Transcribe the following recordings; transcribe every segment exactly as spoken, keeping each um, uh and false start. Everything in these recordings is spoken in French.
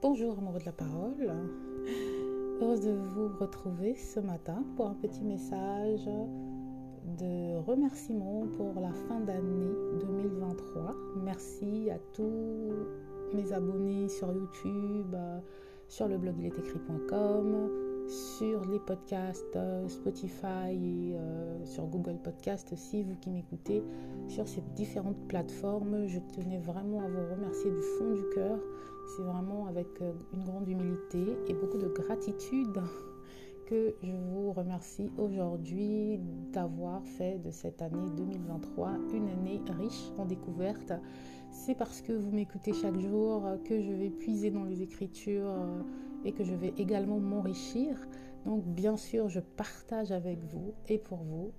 Bonjour amoureux de la parole, heureuse de vous retrouver ce matin pour un petit message de remerciement pour la fin d'année deux mille vingt-trois. Merci à tous mes abonnés sur YouTube, sur le blog il est écrit point com, sur les podcasts Spotify et euh, sur Google Podcasts aussi, vous qui m'écoutez sur ces différentes plateformes. Je tenais vraiment à vous remercier du fond du cœur. C'est vraiment avec une grande humilité et beaucoup de gratitude que je vous remercie aujourd'hui d'avoir fait de cette année deux mille vingt-trois une année riche en découvertes. C'est parce que vous m'écoutez chaque jour que je vais puiser dans les écritures et que je vais également m'enrichir. Donc bien sûr, je partage avec vous et pour vous,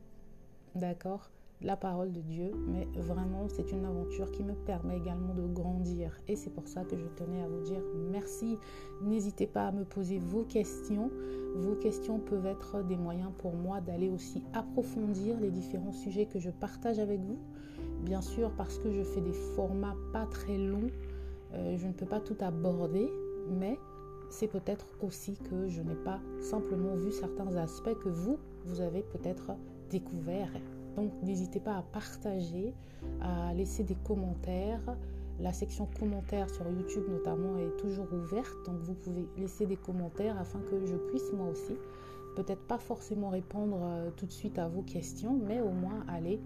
d'accord ? La parole de Dieu, mais vraiment c'est une aventure qui me permet également de grandir et c'est pour ça que je tenais à vous dire merci. N'hésitez pas à me poser vos questions. Vos questions peuvent être des moyens pour moi d'aller aussi approfondir les différents sujets que je partage avec vous. Bien sûr, parce que je fais des formats pas très longs, euh, je ne peux pas tout aborder, mais c'est peut-être aussi que je n'ai pas simplement vu certains aspects que vous, vous avez peut-être découverts. Donc, n'hésitez pas à partager, à laisser des commentaires. La section commentaires sur YouTube notamment est toujours ouverte. Donc, vous pouvez laisser des commentaires afin que je puisse moi aussi, peut-être pas forcément répondre tout de suite à vos questions, mais au moins aller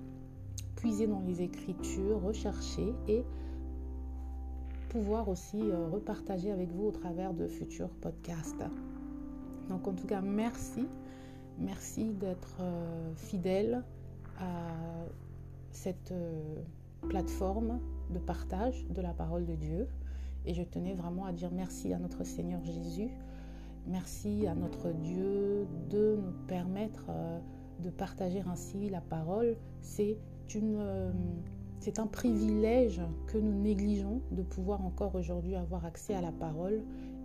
puiser dans les écritures, rechercher et pouvoir aussi repartager avec vous au travers de futurs podcasts. Donc, en tout cas, merci. Merci d'être fidèle à cette euh, plateforme de partage de la parole de Dieu et je tenais vraiment à dire merci à notre Seigneur Jésus, merci à notre Dieu de nous permettre euh, de partager ainsi la parole. C'est, une, euh, c'est un privilège que nous négligeons de pouvoir encore aujourd'hui avoir accès à la parole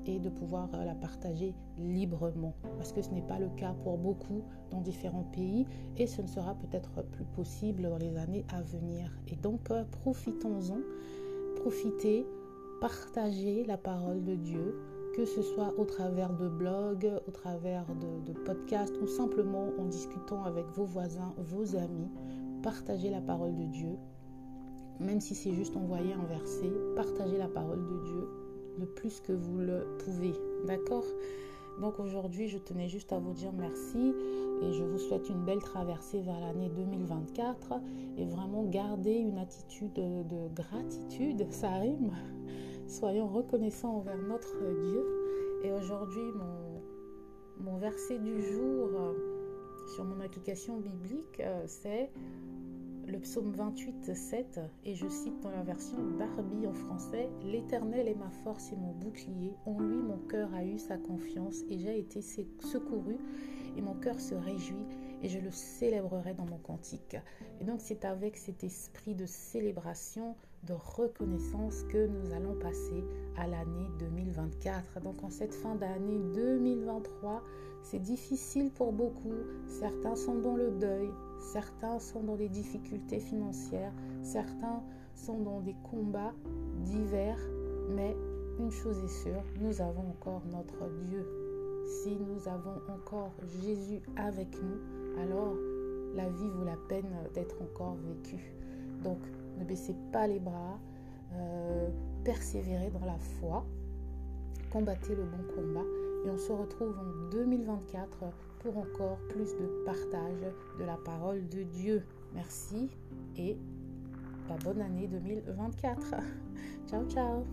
et de pouvoir la partager librement. Parce que ce n'est pas le cas pour beaucoup dans différents pays et ce ne sera peut-être plus possible dans les années à venir. Et donc, profitons-en, profitez, partagez la parole de Dieu, que ce soit au travers de blogs, au travers de, de podcasts ou simplement en discutant avec vos voisins, vos amis. Partagez la parole de Dieu, même si c'est juste envoyer un verset, partagez la parole de Dieu le plus que vous le pouvez, d'accord ? Donc aujourd'hui, je tenais juste à vous dire merci et je vous souhaite une belle traversée vers l'année deux mille vingt-quatre et vraiment garder une attitude de gratitude, ça rime. Soyons reconnaissants envers notre Dieu. Et aujourd'hui, mon, mon verset du jour sur mon application biblique, c'est le psaume vingt-huit, sept, et je cite dans la version Barbie en français, « L'Éternel est ma force et mon bouclier, en lui mon cœur a eu sa confiance, et j'ai été secouru, et mon cœur se réjouit, et je le célébrerai dans mon cantique. » Et donc c'est avec cet esprit de célébration, de reconnaissance que nous allons passer à l'année deux mille vingt-quatre. Donc en cette fin d'année deux mille vingt-trois, c'est difficile pour beaucoup, certains sont dans le deuil, certains sont dans des difficultés financières, certains sont dans des combats divers, mais une chose est sûre, nous avons encore notre Dieu. Si nous avons encore Jésus avec nous, alors la vie vaut la peine d'être encore vécue. Donc ne baissez pas les bras, euh, persévérez dans la foi, combattez le bon combat et on se retrouve en deux mille vingt-quatre pour encore plus de partage de la parole de Dieu. Merci et bah, bonne année deux mille vingt-quatre. Ciao, ciao.